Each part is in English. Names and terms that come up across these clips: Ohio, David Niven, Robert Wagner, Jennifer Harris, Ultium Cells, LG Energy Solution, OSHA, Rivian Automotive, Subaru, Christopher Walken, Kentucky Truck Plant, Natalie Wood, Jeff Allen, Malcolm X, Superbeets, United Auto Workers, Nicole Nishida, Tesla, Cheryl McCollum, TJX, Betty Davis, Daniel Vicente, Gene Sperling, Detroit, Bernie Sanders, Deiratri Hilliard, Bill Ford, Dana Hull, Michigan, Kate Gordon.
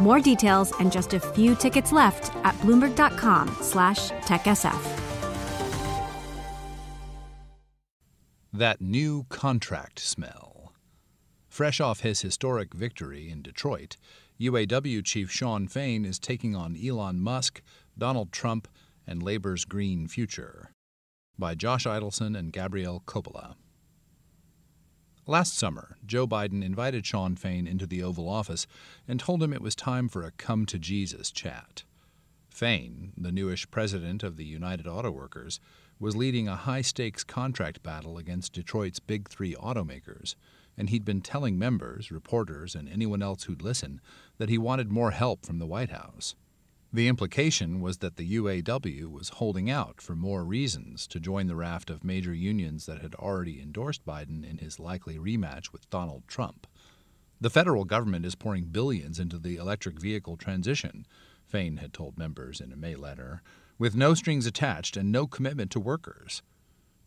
More details and just a few tickets left at Bloomberg.com/TechSF. That new contract smell. Fresh off his historic victory in Detroit, UAW Chief Shawn Fain is taking on Elon Musk, Donald Trump, and labor's green future. By Josh Eidelson and Gabrielle Coppola. Last summer, Joe Biden invited Shawn Fain into the Oval Office and told him it was time for a come-to-Jesus chat. Fain, the newish president of the United Auto Workers, was leading a high-stakes contract battle against Detroit's Big Three automakers, and he'd been telling members, reporters, and anyone else who'd listen that he wanted more help from the White House. The implication was that the UAW was holding out for more reasons to join the raft of major unions that had already endorsed Biden in his likely rematch with Donald Trump. The federal government is pouring billions into the electric vehicle transition, Fain had told members in a May letter, with no strings attached and no commitment to workers.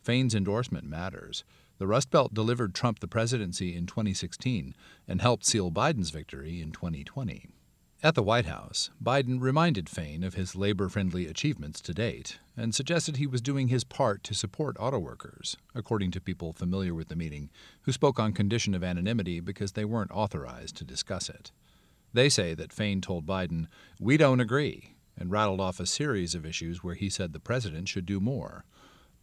Fain's endorsement matters. The Rust Belt delivered Trump the presidency in 2016 and helped seal Biden's victory in 2020. At the White House, Biden reminded Fain of his labor-friendly achievements to date and suggested he was doing his part to support auto workers, according to people familiar with the meeting, who spoke on condition of anonymity because they weren't authorized to discuss it. They say that Fain told Biden, "We don't agree," and rattled off a series of issues where he said the president should do more.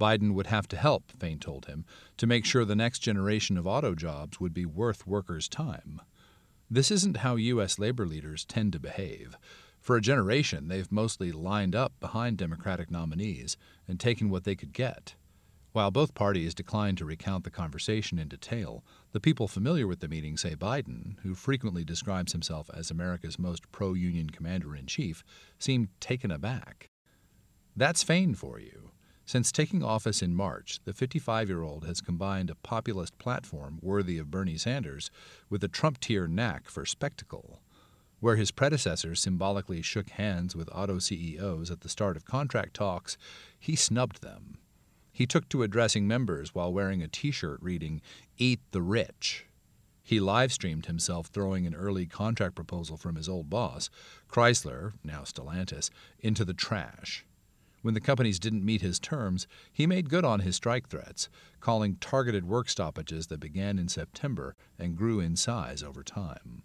Biden would have to help, Fain told him, to make sure the next generation of auto jobs would be worth workers' time. This isn't how U.S. labor leaders tend to behave. For a generation, they've mostly lined up behind Democratic nominees and taken what they could get. While both parties declined to recount the conversation in detail, the people familiar with the meeting say Biden, who frequently describes himself as America's most pro-union commander-in-chief, seemed taken aback. That's Fain for you. Since taking office in March, the 55-year-old has combined a populist platform worthy of Bernie Sanders with a Trump-tier knack for spectacle. Where his predecessors symbolically shook hands with auto CEOs at the start of contract talks, he snubbed them. He took to addressing members while wearing a T-shirt reading, "Eat the Rich." He live-streamed himself throwing an early contract proposal from his old boss, Chrysler, now Stellantis, into the trash. When the companies didn't meet his terms, he made good on his strike threats, calling targeted work stoppages that began in September and grew in size over time.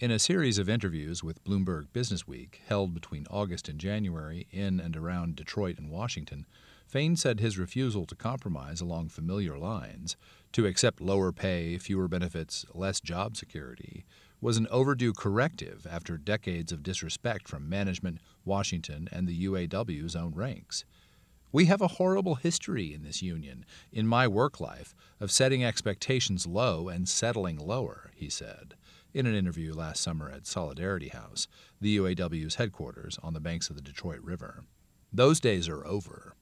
In a series of interviews with Bloomberg Businessweek, held between August and January in and around Detroit and Washington, Fain said his refusal to compromise along familiar lines, to accept lower pay, fewer benefits, less job security, was an overdue corrective after decades of disrespect from management, Washington, and the UAW's own ranks. "We have a horrible history in this union, in my work life, of setting expectations low and settling lower," he said, in an interview last summer at Solidarity House, the UAW's headquarters on the banks of the Detroit River. "Those days are over."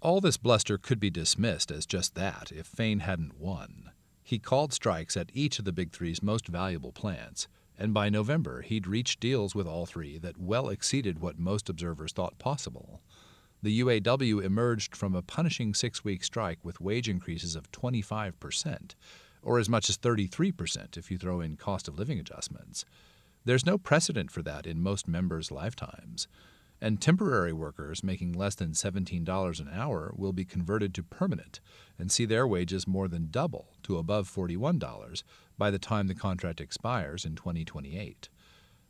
All this bluster could be dismissed as just that if Fain hadn't won. He called strikes at each of the Big Three's most valuable plants, and by November he'd reached deals with all three that well exceeded what most observers thought possible. The UAW emerged from a punishing six-week strike with wage increases of 25%, or as much as 33% if you throw in cost-of-living adjustments. There's no precedent for that in most members' lifetimes. And temporary workers making less than $17 an hour will be converted to permanent and see their wages more than double to above $41 by the time the contract expires in 2028.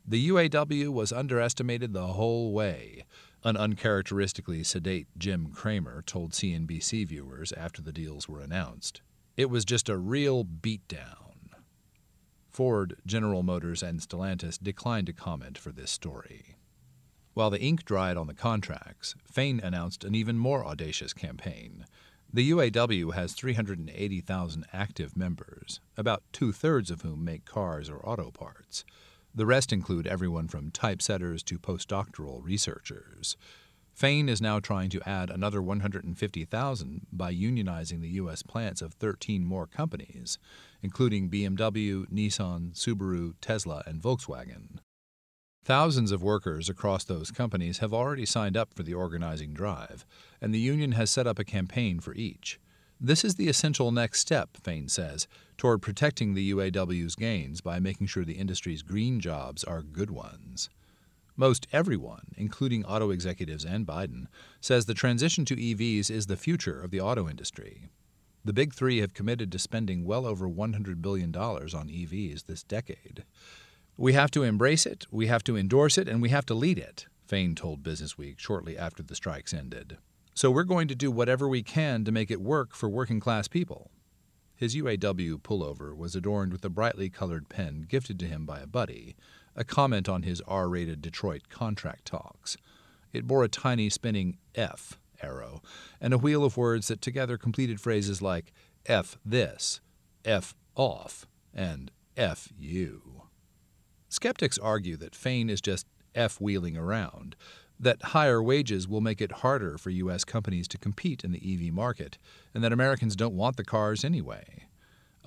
The UAW was underestimated the whole way, An uncharacteristically sedate Jim Cramer told CNBC viewers after the deals were announced, "It was just a real beatdown." Ford, General Motors, and Stellantis declined to comment for this story. While the ink dried on the contracts, Fain announced an even more audacious campaign. The UAW has 380,000 active members, about two-thirds of whom make cars or auto parts. The rest include everyone from typesetters to postdoctoral researchers. Fain is now trying to add another 150,000 by unionizing the U.S. plants of 13 more companies, including BMW, Nissan, Subaru, Tesla, and Volkswagen. Thousands of workers across those companies have already signed up for the organizing drive, and the union has set up a campaign for each. This is the essential next step, Fain says, toward protecting the UAW's gains by making sure the industry's green jobs are good ones. Most everyone, including auto executives and Biden, says the transition to EVs is the future of the auto industry. The big three have committed to spending well over $100 billion on EVs this decade. "We have to embrace it, we have to endorse it, and we have to lead it," Fain told Businessweek shortly after the strikes ended. "So we're going to do whatever we can to make it work for working-class people." His UAW pullover was adorned with a brightly colored pen gifted to him by a buddy, a comment on his R-rated Detroit contract talks. It bore a tiny spinning F arrow and a wheel of words that together completed phrases like F this, F off, and F you. Skeptics argue that Fain is just F-wheeling around, that higher wages will make it harder for U.S. companies to compete in the EV market, and that Americans don't want the cars anyway.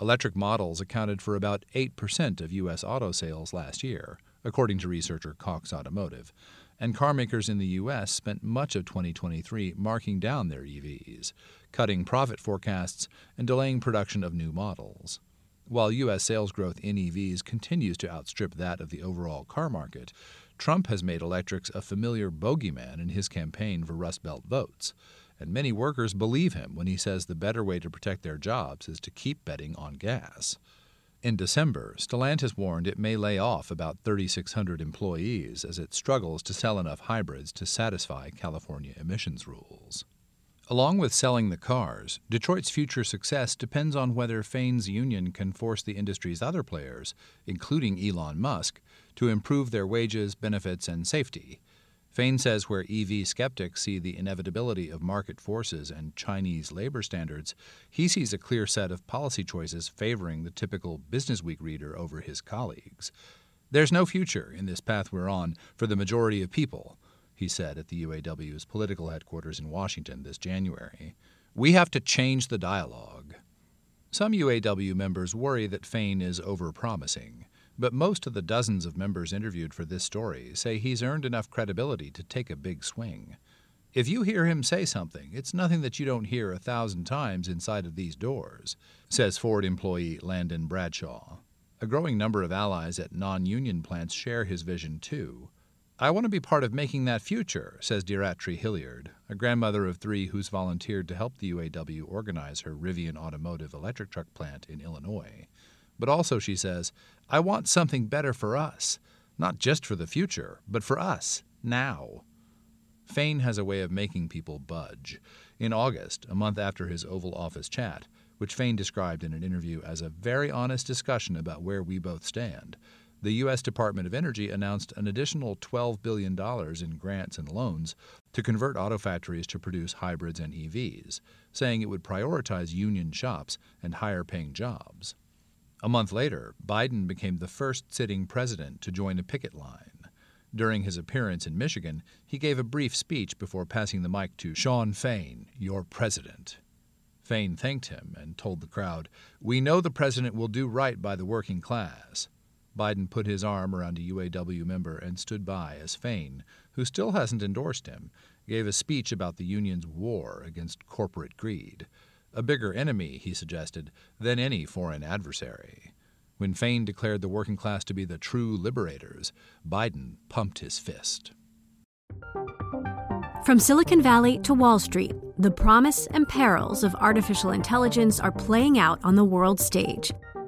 Electric models accounted for about 8% of U.S. auto sales last year, according to researcher Cox Automotive, and carmakers in the U.S. spent much of 2023 marking down their EVs, cutting profit forecasts, and delaying production of new models. While U.S. sales growth in EVs continues to outstrip that of the overall car market, Trump has made electrics a familiar bogeyman in his campaign for Rust Belt votes, and many workers believe him when he says the better way to protect their jobs is to keep betting on gas. In December, Stellantis warned it may lay off about 3,600 employees as it struggles to sell enough hybrids to satisfy California emissions rules. Along with selling the cars, Detroit's future success depends on whether Fain's union can force the industry's other players, including Elon Musk, to improve their wages, benefits, and safety. Fain says where EV skeptics see the inevitability of market forces and Chinese labor standards, he sees a clear set of policy choices favoring the typical Businessweek reader over his colleagues. "There's no future in this path we're on for the majority of people," he said at the UAW's political headquarters in Washington this January. "We have to change the dialogue." Some UAW members worry that Fain is overpromising, but most of the dozens of members interviewed for this story say he's earned enough credibility to take a big swing. "If you hear him say something, it's nothing that you don't hear 1,000 times inside of these doors," says Ford employee Landon Bradshaw. A growing number of allies at non-union plants share his vision, too. "I want to be part of making that future," says Deiratri Hilliard, a grandmother of three who's volunteered to help the UAW organize her Rivian Automotive electric truck plant in Illinois. But also, she says, "I want something better for us, not just for the future, but for us, now." Fain has a way of making people budge. In August, a month after his Oval Office chat, which Fain described in an interview as a very honest discussion about where we both stand, the U.S. Department of Energy announced an additional $12 billion in grants and loans to convert auto factories to produce hybrids and EVs, saying it would prioritize union shops and higher-paying jobs. A month later, Biden became the first sitting president to join a picket line. During his appearance in Michigan, he gave a brief speech before passing the mic to Shawn Fain, "Your president." Fain thanked him and told the crowd, "We know the president will do right by the working class." Biden put his arm around a UAW member and stood by as Fain, who still hasn't endorsed him, gave a speech about the union's war against corporate greed. A bigger enemy, he suggested, than any foreign adversary. When Fain declared the working class to be the true liberators, Biden pumped his fist. From Silicon Valley to Wall Street, the promise and perils of artificial intelligence are playing out on the world stage.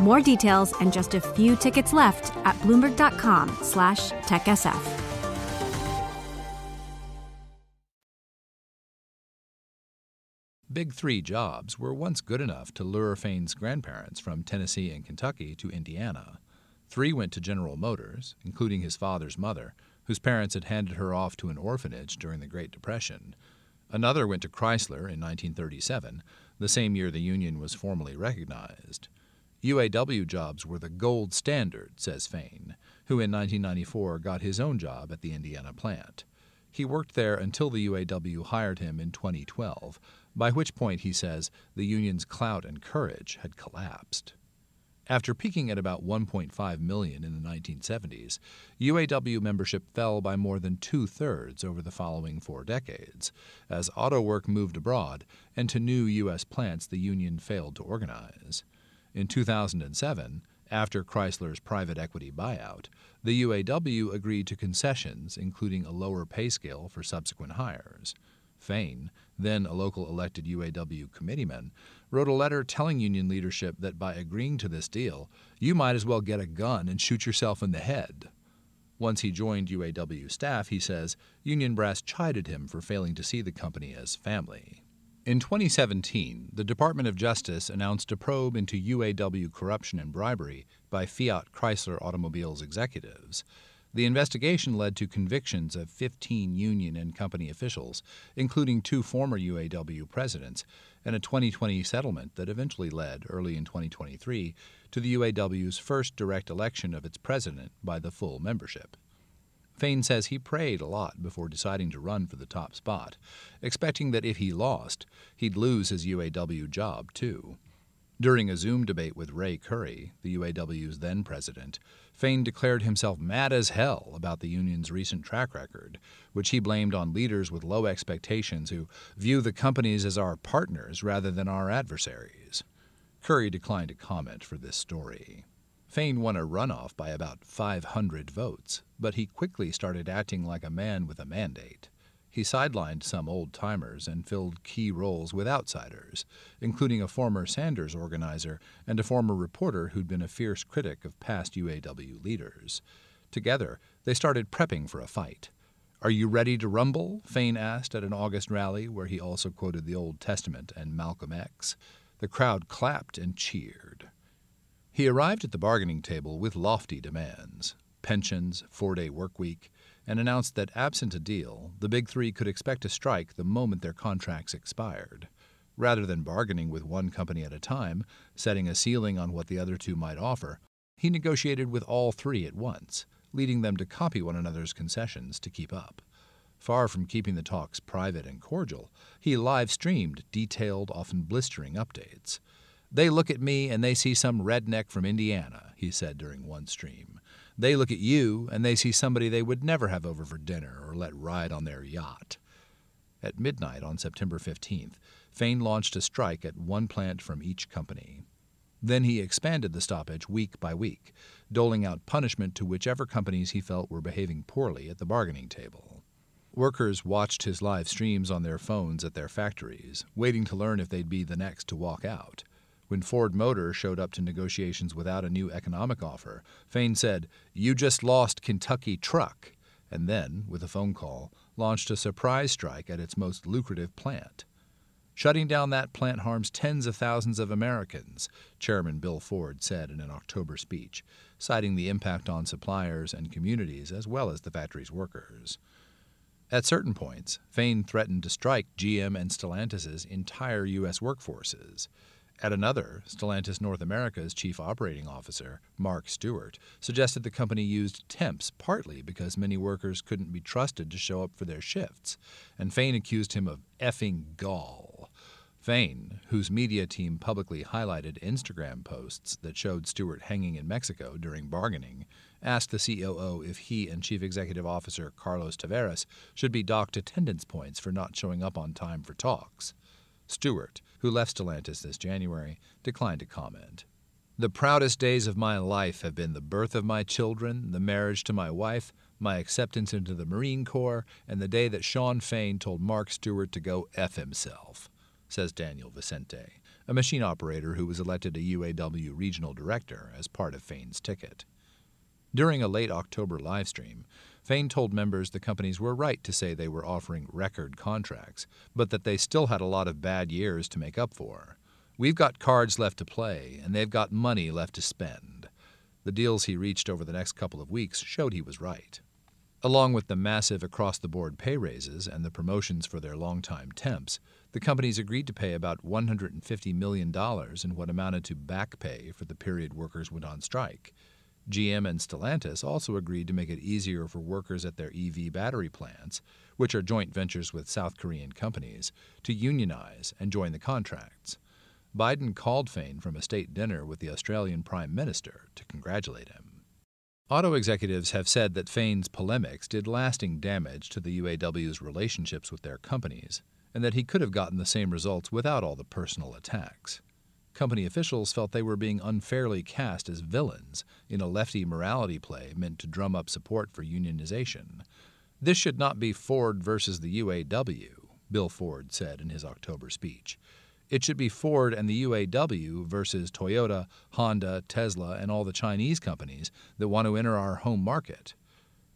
More details and just a few tickets left at Bloomberg.com/TechSF. Big Three jobs were once good enough to lure Fain's grandparents from Tennessee and Kentucky to Indiana. Three went to General Motors, including his father's mother, whose parents had handed her off to an orphanage during the Great Depression. Another went to Chrysler in 1937, the same year the union was formally recognized. UAW jobs were the gold standard, says Fain, who in 1994 got his own job at the Indiana plant. He worked there until the UAW hired him in 2012, by which point, he says, the union's clout and courage had collapsed. After peaking at about 1.5 million in the 1970s, UAW membership fell by more than two-thirds over the following 4 decades, as auto work moved abroad and to new U.S. plants the union failed to organize. In 2007, after Chrysler's private equity buyout, the UAW agreed to concessions, including a lower pay scale for subsequent hires. Fain, then a local elected UAW committeeman, wrote a letter telling union leadership that by agreeing to this deal, you might as well get a gun and shoot yourself in the head. Once he joined UAW staff, he says, union brass chided him for failing to see the company as family. In 2017, the Department of Justice announced a probe into UAW corruption and bribery by Fiat Chrysler Automobiles executives. The investigation led to convictions of 15 union and company officials, including 2 former UAW presidents, and a 2020 settlement that eventually led, early in 2023, to the UAW's first direct election of its president by the full membership. Fain says he prayed a lot before deciding to run for the top spot, expecting that if he lost, he'd lose his UAW job, too. During a Zoom debate with Ray Curry, the UAW's then president, Fain declared himself mad as hell about the union's recent track record, which he blamed on leaders with low expectations who view the companies as our partners rather than our adversaries. Curry declined to comment for this story. Fain won a runoff by about 500 votes, but he quickly started acting like a man with a mandate. He sidelined some old-timers and filled key roles with outsiders, including a former Sanders organizer and a former reporter who'd been a fierce critic of past UAW leaders. Together, they started prepping for a fight. "Are you ready to rumble?" Fain asked at an August rally where he also quoted the Old Testament and Malcolm X. The crowd clapped and cheered. He arrived at the bargaining table with lofty demands, pensions, 4-day work week, and announced that absent a deal, the Big Three could expect a strike the moment their contracts expired. Rather than bargaining with one company at a time, setting a ceiling on what the other two might offer, he negotiated with all three at once, leading them to copy one another's concessions to keep up. Far from keeping the talks private and cordial, he live-streamed detailed, often blistering updates. "They look at me and they see some redneck from Indiana," he said during one stream. "They look at you and they see somebody they would never have over for dinner or let ride on their yacht." At midnight on September 15th, Fain launched a strike at one plant from each company. Then he expanded the stoppage week by week, doling out punishment to whichever companies he felt were behaving poorly at the bargaining table. Workers watched his live streams on their phones at their factories, waiting to learn if they'd be the next to walk out. When Ford Motor showed up to negotiations without a new economic offer, Fain said, "You just lost Kentucky Truck," and then, with a phone call, launched a surprise strike at its most lucrative plant. "Shutting down that plant harms tens of thousands of Americans," Chairman Bill Ford said in an October speech, citing the impact on suppliers and communities as well as the factory's workers. At certain points, Fain threatened to strike GM and Stellantis' entire U.S. workforces. At another, Stellantis North America's chief operating officer, Mark Stewart, suggested the company used temps partly because many workers couldn't be trusted to show up for their shifts, and Fain accused him of effing gall. Fain, whose media team publicly highlighted Instagram posts that showed Stewart hanging in Mexico during bargaining, asked the COO if he and Chief Executive Officer Carlos Taveras should be docked attendance points for not showing up on time for talks. Stewart, who left Stellantis this January, declined to comment. The proudest days of my life have been the birth of my children, the marriage to my wife, my acceptance into the Marine Corps, and the day that Shawn Fain told Mark Stewart to go F himself, says Daniel Vicente, a machine operator who was elected a UAW regional director as part of Fain's ticket. During a late October livestream, Fain told members the companies were right to say they were offering record contracts, but that they still had a lot of bad years to make up for. We've got cards left to play, and they've got money left to spend. The deals he reached over the next couple of weeks showed he was right. Along with the massive across-the-board pay raises and the promotions for their longtime temps, the companies agreed to pay about $150 million in what amounted to back pay for the period workers went on strike. GM and Stellantis also agreed to make it easier for workers at their EV battery plants, which are joint ventures with South Korean companies, to unionize and join the contracts. Biden called Fain from a state dinner with the Australian Prime Minister to congratulate him. Auto executives have said that Fain's polemics did lasting damage to the UAW's relationships with their companies, and that he could have gotten the same results without all the personal attacks. Company officials felt they were being unfairly cast as villains in a lefty morality play meant to drum up support for unionization. This should not be Ford versus the UAW, Bill Ford said in his October speech. It should be Ford and the UAW versus Toyota, Honda, Tesla, and all the Chinese companies that want to enter our home market.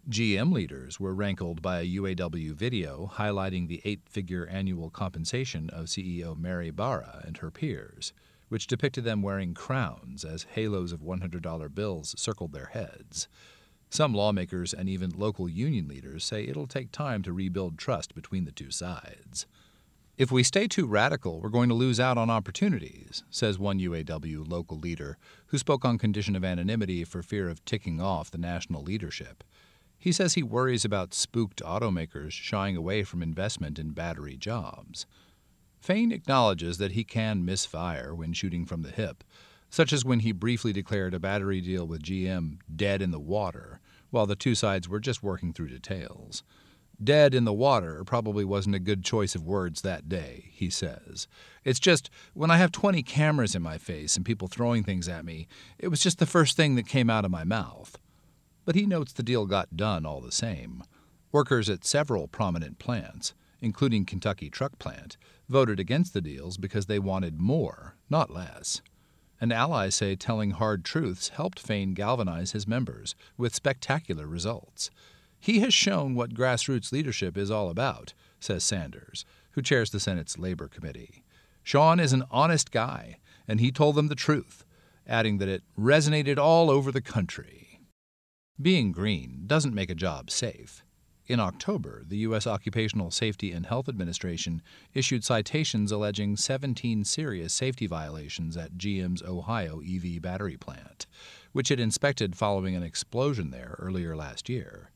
GM leaders were rankled by a UAW video highlighting the eight-figure annual compensation of CEO Mary Barra and her peers, which depicted them wearing crowns as halos of $100 bills circled their heads. Some lawmakers and even local union leaders say it'll take time to rebuild trust between the two sides. If we stay too radical, we're going to lose out on opportunities, says one UAW local leader who spoke on condition of anonymity for fear of ticking off the national leadership. He says he worries about spooked automakers shying away from investment in battery jobs. Fain acknowledges that he can misfire when shooting from the hip, such as when he briefly declared a battery deal with GM dead in the water, while the two sides were just working through details. Dead in the water probably wasn't a good choice of words that day, he says. It's just, when I have 20 cameras in my face and people throwing things at me, it was just the first thing that came out of my mouth. But he notes the deal got done all the same. Workers at several prominent plants, including Kentucky Truck Plant, voted against the deals because they wanted more, not less. And allies say telling hard truths helped Fain galvanize his members, with spectacular results. He has shown what grassroots leadership is all about, says Sanders, who chairs the Senate's Labor Committee. Shawn is an honest guy, and he told them the truth, adding that it resonated all over the country. Being green doesn't make a job safe. In October, the U.S. Occupational Safety and Health Administration issued citations alleging 17 serious safety violations at GM's Ohio EV battery plant, which it inspected following an explosion there earlier last year.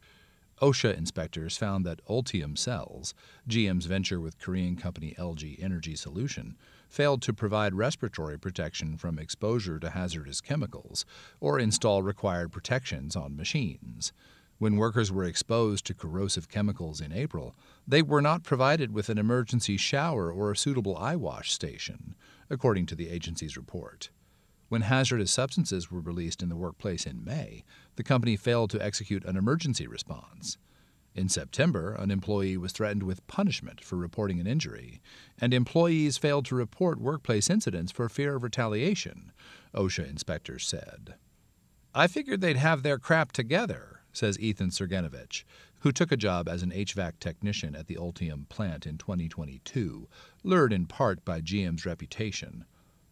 OSHA inspectors found that Ultium Cells, GM's venture with Korean company LG Energy Solution, failed to provide respiratory protection from exposure to hazardous chemicals or install required protections on machines. When workers were exposed to corrosive chemicals in April, they were not provided with an emergency shower or a suitable eye wash station, according to the agency's report. When hazardous substances were released in the workplace in May, the company failed to execute an emergency response. In September, an employee was threatened with punishment for reporting an injury, and employees failed to report workplace incidents for fear of retaliation, OSHA inspectors said. I figured they'd have their crap together, says Ethan Sergenovich, who took a job as an HVAC technician at the Ultium plant in 2022, lured in part by GM's reputation.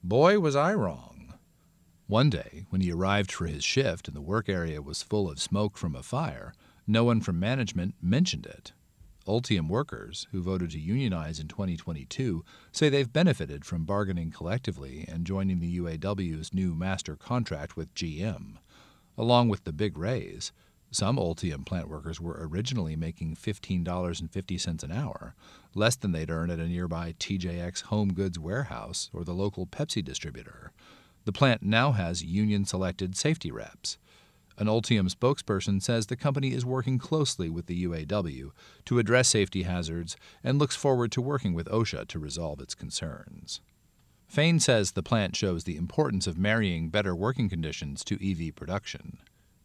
Boy, was I wrong. One day, when he arrived for his shift and the work area was full of smoke from a fire, no one from management mentioned it. Ultium workers, who voted to unionize in 2022, say they've benefited from bargaining collectively and joining the UAW's new master contract with GM. Along with the big raise, Some Ultium plant workers were originally making $15.50 an hour, less than they'd earn at a nearby TJX Home Goods warehouse or the local Pepsi distributor. The plant now has union-selected safety reps. An Ultium spokesperson says the company is working closely with the UAW to address safety hazards and looks forward to working with OSHA to resolve its concerns. Fain says the plant shows the importance of marrying better working conditions to EV production.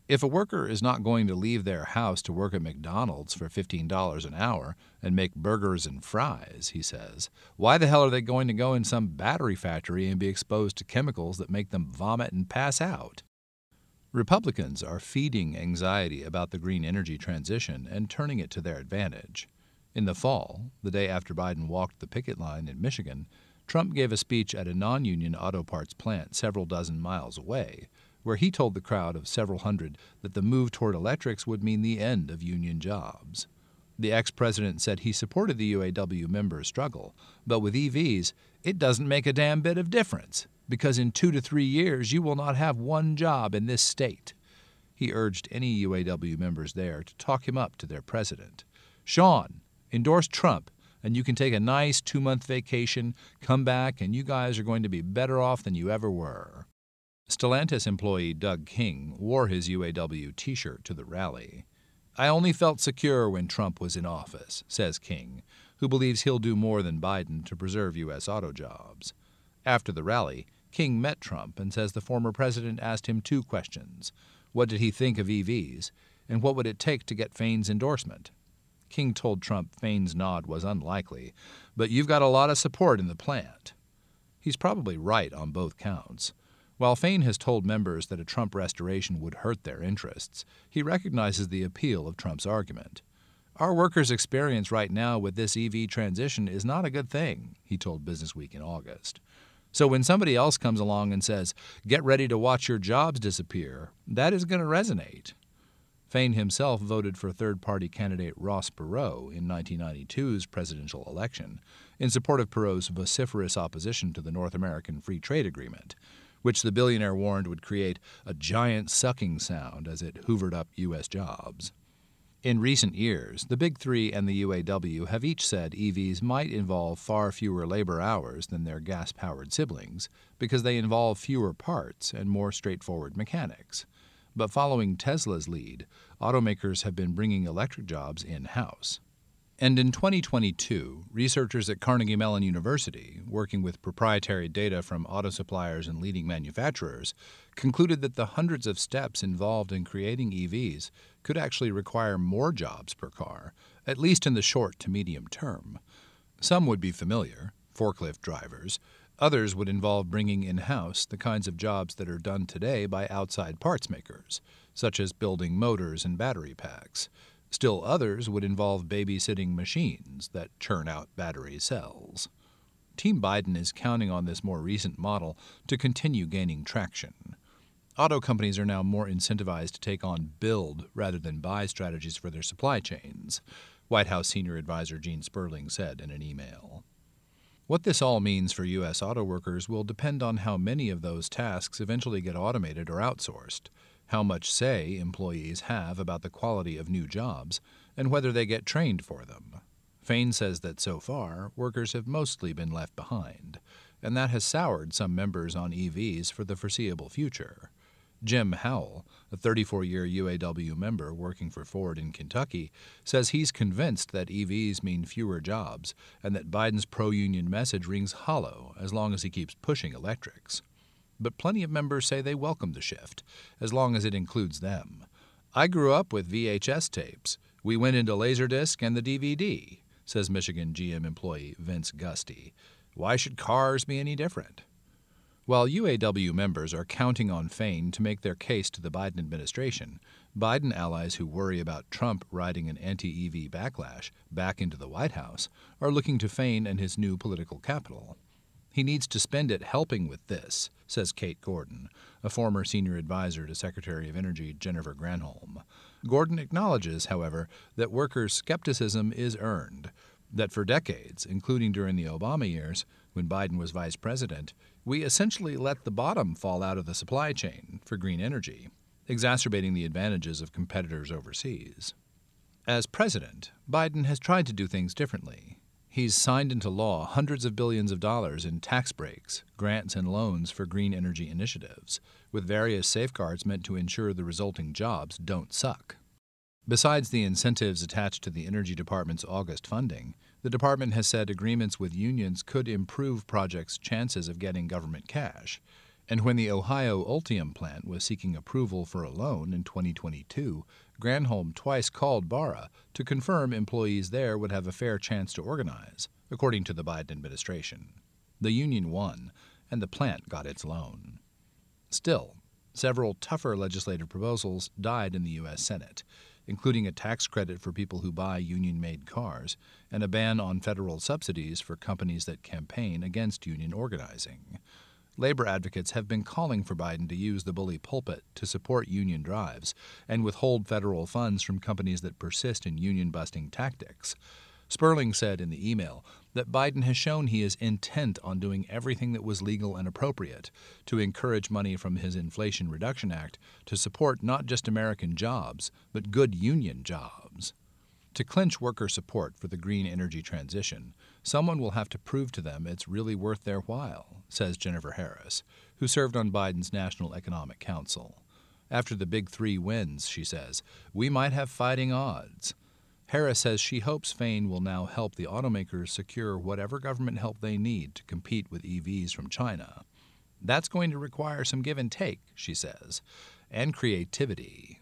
If a worker is not going to leave their house to work at McDonald's for $15 an hour and make burgers and fries, he says, why the hell are they going to go in some battery factory and be exposed to chemicals that make them vomit and pass out? Republicans are feeding anxiety about the green energy transition and turning it to their advantage. In the fall, the day after Biden walked the picket line in Michigan, Trump gave a speech at a non-union auto parts plant several dozen miles away, where he told the crowd of several hundred that the move toward electrics would mean the end of union jobs. The ex-president said he supported the UAW members' struggle, but with EVs, it doesn't make a damn bit of difference, because in 2 to 3 years you will not have one job in this state. He urged any UAW members there to talk him up to their president. Shawn, endorse Trump, and you can take a nice 2-month vacation, come back, and you guys are going to be better off than you ever were. Stellantis employee Doug King wore his UAW T-shirt to the rally. I only felt secure when Trump was in office, says King, who believes he'll do more than Biden to preserve U.S. auto jobs. After the rally, King met Trump and says the former president asked him 2 questions. What did he think of EVs, and what would it take to get Fain's endorsement? King told Trump Fain's nod was unlikely, but you've got a lot of support in the plant. He's probably right on both counts. While Fain has told members that a Trump restoration would hurt their interests, he recognizes the appeal of Trump's argument. Our workers' experience right now with this EV transition is not a good thing, he told Businessweek in August. So when somebody else comes along and says, get ready to watch your jobs disappear, that is going to resonate. Fain himself voted for third-party candidate Ross Perot in 1992's presidential election in support of Perot's vociferous opposition to the North American Free Trade Agreement, which the billionaire warned would create a giant sucking sound as it hoovered up U.S. jobs. In recent years, the Big Three and the UAW have each said EVs might involve far fewer labor hours than their gas-powered siblings because they involve fewer parts and more straightforward mechanics. But following Tesla's lead, automakers have been bringing electric jobs in-house. And in 2022, researchers at Carnegie Mellon University, working with proprietary data from auto suppliers and leading manufacturers, concluded that the hundreds of steps involved in creating EVs could actually require more jobs per car, at least in the short to medium term. Some would be familiar, forklift drivers. Others would involve bringing in-house the kinds of jobs that are done today by outside parts makers, such as building motors and battery packs. Still others would involve babysitting machines that churn out battery cells. Team Biden is counting on this more recent model to continue gaining traction. Auto companies are now more incentivized to take on build rather than buy strategies for their supply chains, White House senior advisor Gene Sperling said in an email. What this all means for U.S. auto workers will depend on how many of those tasks eventually get automated or outsourced, how much say employees have about the quality of new jobs, and whether they get trained for them. Fain says that so far, workers have mostly been left behind, and that has soured some members on EVs for the foreseeable future. Jim Howell, a 34-year UAW member working for Ford in Kentucky, says he's convinced that EVs mean fewer jobs and that Biden's pro-union message rings hollow as long as he keeps pushing electrics. But plenty of members say they welcome the shift, as long as it includes them. I grew up with VHS tapes. We went into Laserdisc and the DVD, says Michigan GM employee Vince Gusty. Why should cars be any different? While UAW members are counting on Fain to make their case to the Biden administration, Biden allies who worry about Trump riding an anti-EV backlash back into the White House are looking to Fain and his new political capital. He needs to spend it helping with this, says Kate Gordon, a former senior advisor to Secretary of Energy Jennifer Granholm. Gordon acknowledges, however, that workers' skepticism is earned, that for decades, including during the Obama years, when Biden was vice president, we essentially let the bottom fall out of the supply chain for green energy, exacerbating the advantages of competitors overseas. As president, Biden has tried to do things differently. He's signed into law hundreds of billions of dollars in tax breaks, grants, and loans for green energy initiatives, with various safeguards meant to ensure the resulting jobs don't suck. Besides the incentives attached to the Energy Department's August funding, the department has said agreements with unions could improve projects' chances of getting government cash. And when the Ohio Ultium plant was seeking approval for a loan in 2022, Granholm twice called Barra to confirm employees there would have a fair chance to organize, according to the Biden administration. The union won, and the plant got its loan. Still, several tougher legislative proposals died in the U.S. Senate, including a tax credit for people who buy union-made cars and a ban on federal subsidies for companies that campaign against union organizing. Labor advocates have been calling for Biden to use the bully pulpit to support union drives and withhold federal funds from companies that persist in union-busting tactics. Sperling said in the email that Biden has shown he is intent on doing everything that was legal and appropriate to encourage money from his Inflation Reduction Act to support not just American jobs, but good union jobs. To clinch worker support for the green energy transition, someone will have to prove to them it's really worth their while, says Jennifer Harris, who served on Biden's National Economic Council. After the big three wins, she says, we might have fighting odds. Harris says she hopes Fain will now help the automakers secure whatever government help they need to compete with EVs from China. That's going to require some give and take, she says, and creativity.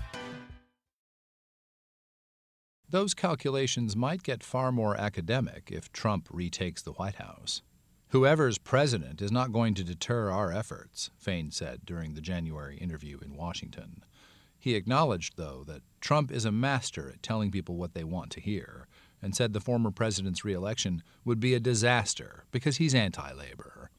Those calculations might get far more academic if Trump retakes the White House. Whoever's president is not going to deter our efforts, Fain said during the January interview in Washington. He acknowledged, though, that Trump is a master at telling people what they want to hear, and said the former president's re-election would be a disaster because he's anti-labor.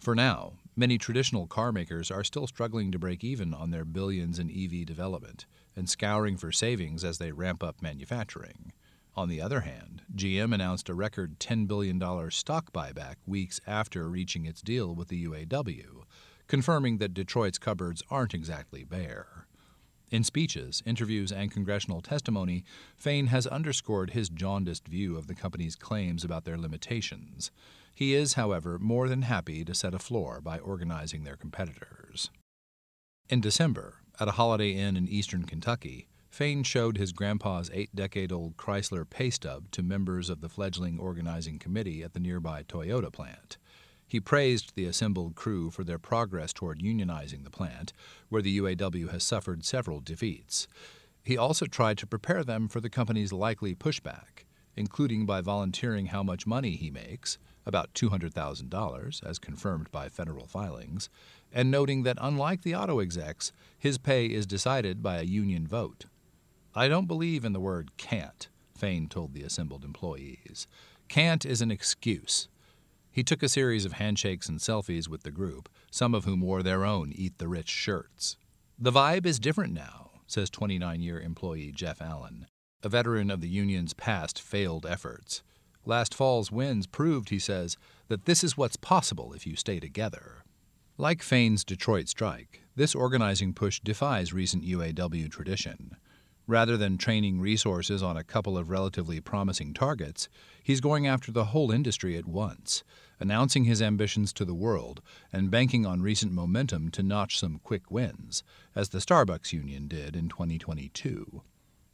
For now, many traditional car makers are still struggling to break even on their billions in EV development and scouring for savings as they ramp up manufacturing. On the other hand, GM announced a record $10 billion stock buyback weeks after reaching its deal with the UAW, confirming that Detroit's cupboards aren't exactly bare. In speeches, interviews, and congressional testimony, Fain has underscored his jaundiced view of the company's claims about their limitations. He is, however, more than happy to set a floor by organizing their competitors. In December, at a Holiday Inn in eastern Kentucky, Fain showed his grandpa's 8-decade-old Chrysler pay stub to members of the fledgling organizing committee at the nearby Toyota plant. He praised the assembled crew for their progress toward unionizing the plant, where the UAW has suffered several defeats. He also tried to prepare them for the company's likely pushback, including by volunteering how much money he makes, about $200,000, as confirmed by federal filings, and noting that unlike the auto execs, his pay is decided by a union vote. I don't believe in the word can't, Fain told the assembled employees. Can't is an excuse. He took a series of handshakes and selfies with the group, some of whom wore their own Eat the Rich shirts. The vibe is different now, says 29-year employee Jeff Allen, a veteran of the union's past failed efforts. Last fall's wins proved, he says, that this is what's possible if you stay together. Like Fain's Detroit strike, this organizing push defies recent UAW tradition. Rather than training resources on a couple of relatively promising targets, he's going after the whole industry at once, announcing his ambitions to the world and banking on recent momentum to notch some quick wins, as the Starbucks union did in 2022.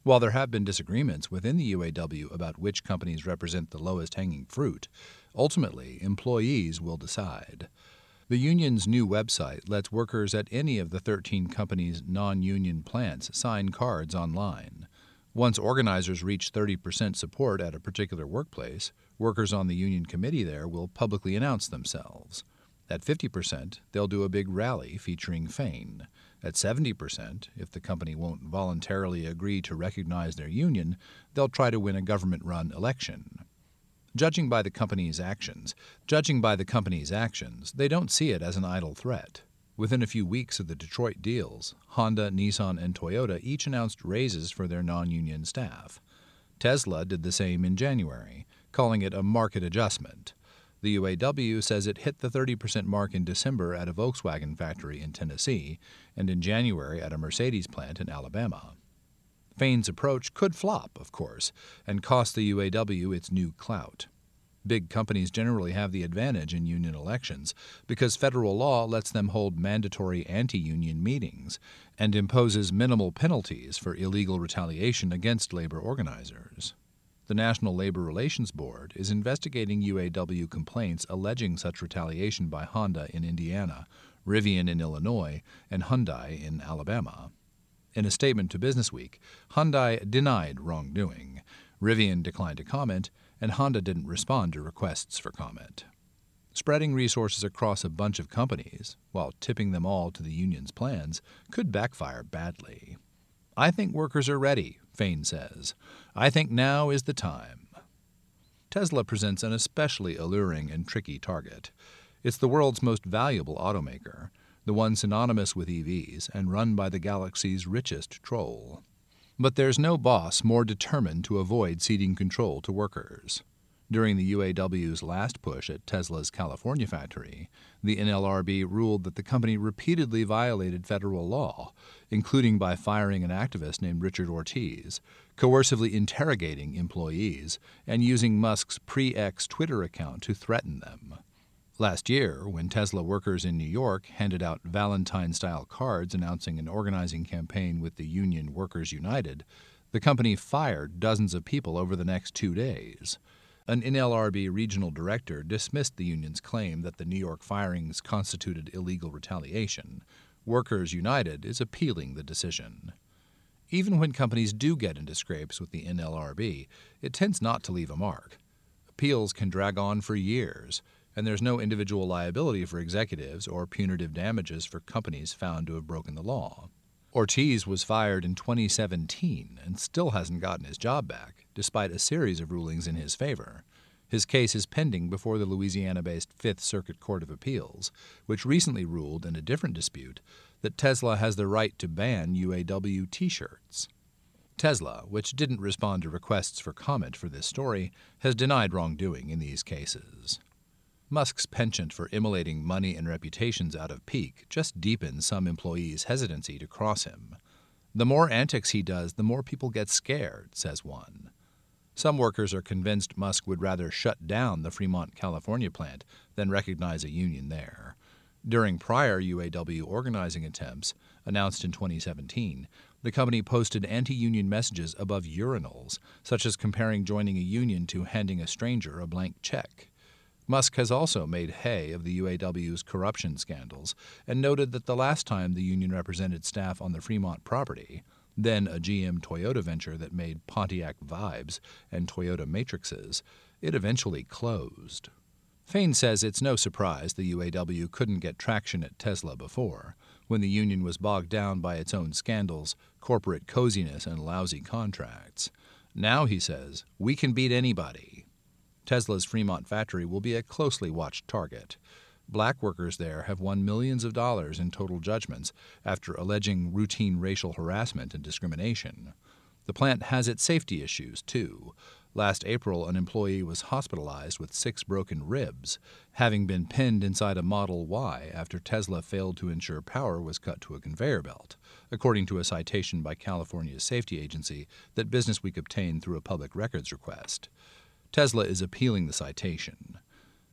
While there have been disagreements within the UAW about which companies represent the lowest hanging fruit, ultimately employees will decide. The union's new website lets workers at any of the 13 companies' non-union plants sign cards online. Once organizers reach 30% support at a particular workplace, workers on the union committee there will publicly announce themselves. At 50%, they'll do a big rally featuring Fain. At 70%, if the company won't voluntarily agree to recognize their union, they'll try to win a government-run election. Judging by the company's actions, they don't see it as an idle threat. Within a few weeks of the Detroit deals, Honda, Nissan, and Toyota each announced raises for their non-union staff. Tesla did the same in January, calling it a market adjustment. The UAW says it hit the 30% mark in December at a Volkswagen factory in Tennessee and in January at a Mercedes plant in Alabama. Fain's approach could flop, of course, and cost the UAW its new clout. Big companies generally have the advantage in union elections because federal law lets them hold mandatory anti-union meetings and imposes minimal penalties for illegal retaliation against labor organizers. The National Labor Relations Board is investigating UAW complaints alleging such retaliation by Honda in Indiana, Rivian in Illinois, and Hyundai in Alabama. In a statement to Businessweek, Hyundai denied wrongdoing, Rivian declined to comment, and Honda didn't respond to requests for comment. Spreading resources across a bunch of companies, while tipping them all to the union's plans, could backfire badly. "I think workers are ready," Fain says. "I think now is the time." Tesla presents an especially alluring and tricky target. It's the world's most valuable automaker, the one synonymous with EVs and run by the galaxy's richest troll. But there's no boss more determined to avoid ceding control to workers. During the UAW's last push at Tesla's California factory, the NLRB ruled that the company repeatedly violated federal law, including by firing an activist named Richard Ortiz, coercively interrogating employees, and using Musk's pre-X Twitter account to threaten them. Last year, when Tesla workers in New York handed out Valentine-style cards announcing an organizing campaign with the union Workers United, the company fired dozens of people over the next 2 days. An NLRB regional director dismissed the union's claim that the New York firings constituted illegal retaliation. Workers United is appealing the decision. Even when companies do get into scrapes with the NLRB, it tends not to leave a mark. Appeals can drag on for years, and there's no individual liability for executives or punitive damages for companies found to have broken the law. Ortiz was fired in 2017 and still hasn't gotten his job back, despite a series of rulings in his favor. His case is pending before the Louisiana-based Fifth Circuit Court of Appeals, which recently ruled in a different dispute that Tesla has the right to ban UAW T-shirts. Tesla, which didn't respond to requests for comment for this story, has denied wrongdoing in these cases. Musk's penchant for immolating money and reputations out of pique just deepens some employees' hesitancy to cross him. "The more antics he does, the more people get scared," says one. Some workers are convinced Musk would rather shut down the Fremont, California plant than recognize a union there. During prior UAW organizing attempts, announced in 2017, the company posted anti-union messages above urinals, such as comparing joining a union to handing a stranger a blank check. Musk has also made hay of the UAW's corruption scandals and noted that the last time the union represented staff on the Fremont property, then a GM Toyota venture that made Pontiac Vibes and Toyota Matrixes, it eventually closed. Fain says it's no surprise the UAW couldn't get traction at Tesla before, when the union was bogged down by its own scandals, corporate coziness, and lousy contracts. Now, he says, we can beat anybody. Tesla's Fremont factory will be a closely watched target. Black workers there have won millions of dollars in total judgments after alleging routine racial harassment and discrimination. The plant has its safety issues, too. Last April, an employee was hospitalized with 6 broken ribs, having been pinned inside a Model Y after Tesla failed to ensure power was cut to a conveyor belt, according to a citation by California's safety agency that Businessweek obtained through a public records request. Tesla is appealing the citation.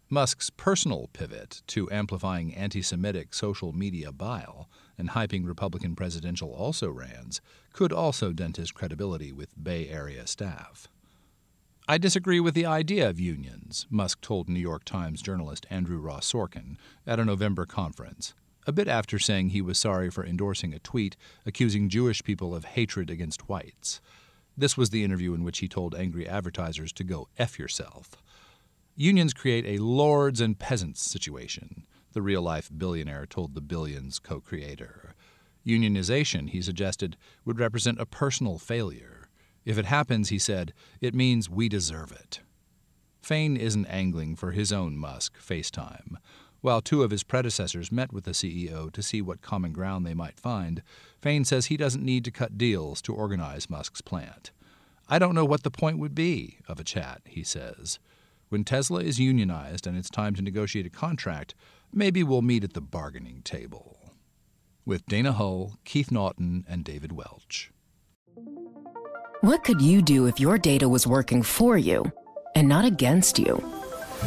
Musk's personal pivot to amplifying anti-Semitic social media bile and hyping Republican presidential also-rans could also dent his credibility with Bay Area staff. "I disagree with the idea of unions," Musk told New York Times journalist Andrew Ross Sorkin at a November conference, a bit after saying he was sorry for endorsing a tweet accusing Jewish people of hatred against whites. This was the interview in which he told angry advertisers to go F yourself. "Unions create a lords and peasants situation. The the real-life billionaire told the Billions co-creator. Unionization, he suggested, would represent a personal failure. If it happens, he said, it means we deserve it. Fain isn't angling for his own Musk FaceTime. While two of his predecessors met with the CEO to see what common ground they might find, Fain says he doesn't need to cut deals to organize Musk's plant. I don't know what the point would be of a chat, he says. When Tesla is unionized and it's time to negotiate a contract, maybe we'll meet at the bargaining table. With Dana Hull, Keith Naughton, and David Welch. What could you do if your data was working for you and not against you?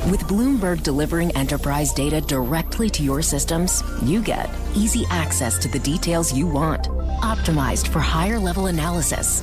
With Bloomberg delivering enterprise data directly to your systems, you get easy access to the details you want, optimized for higher-level analysis,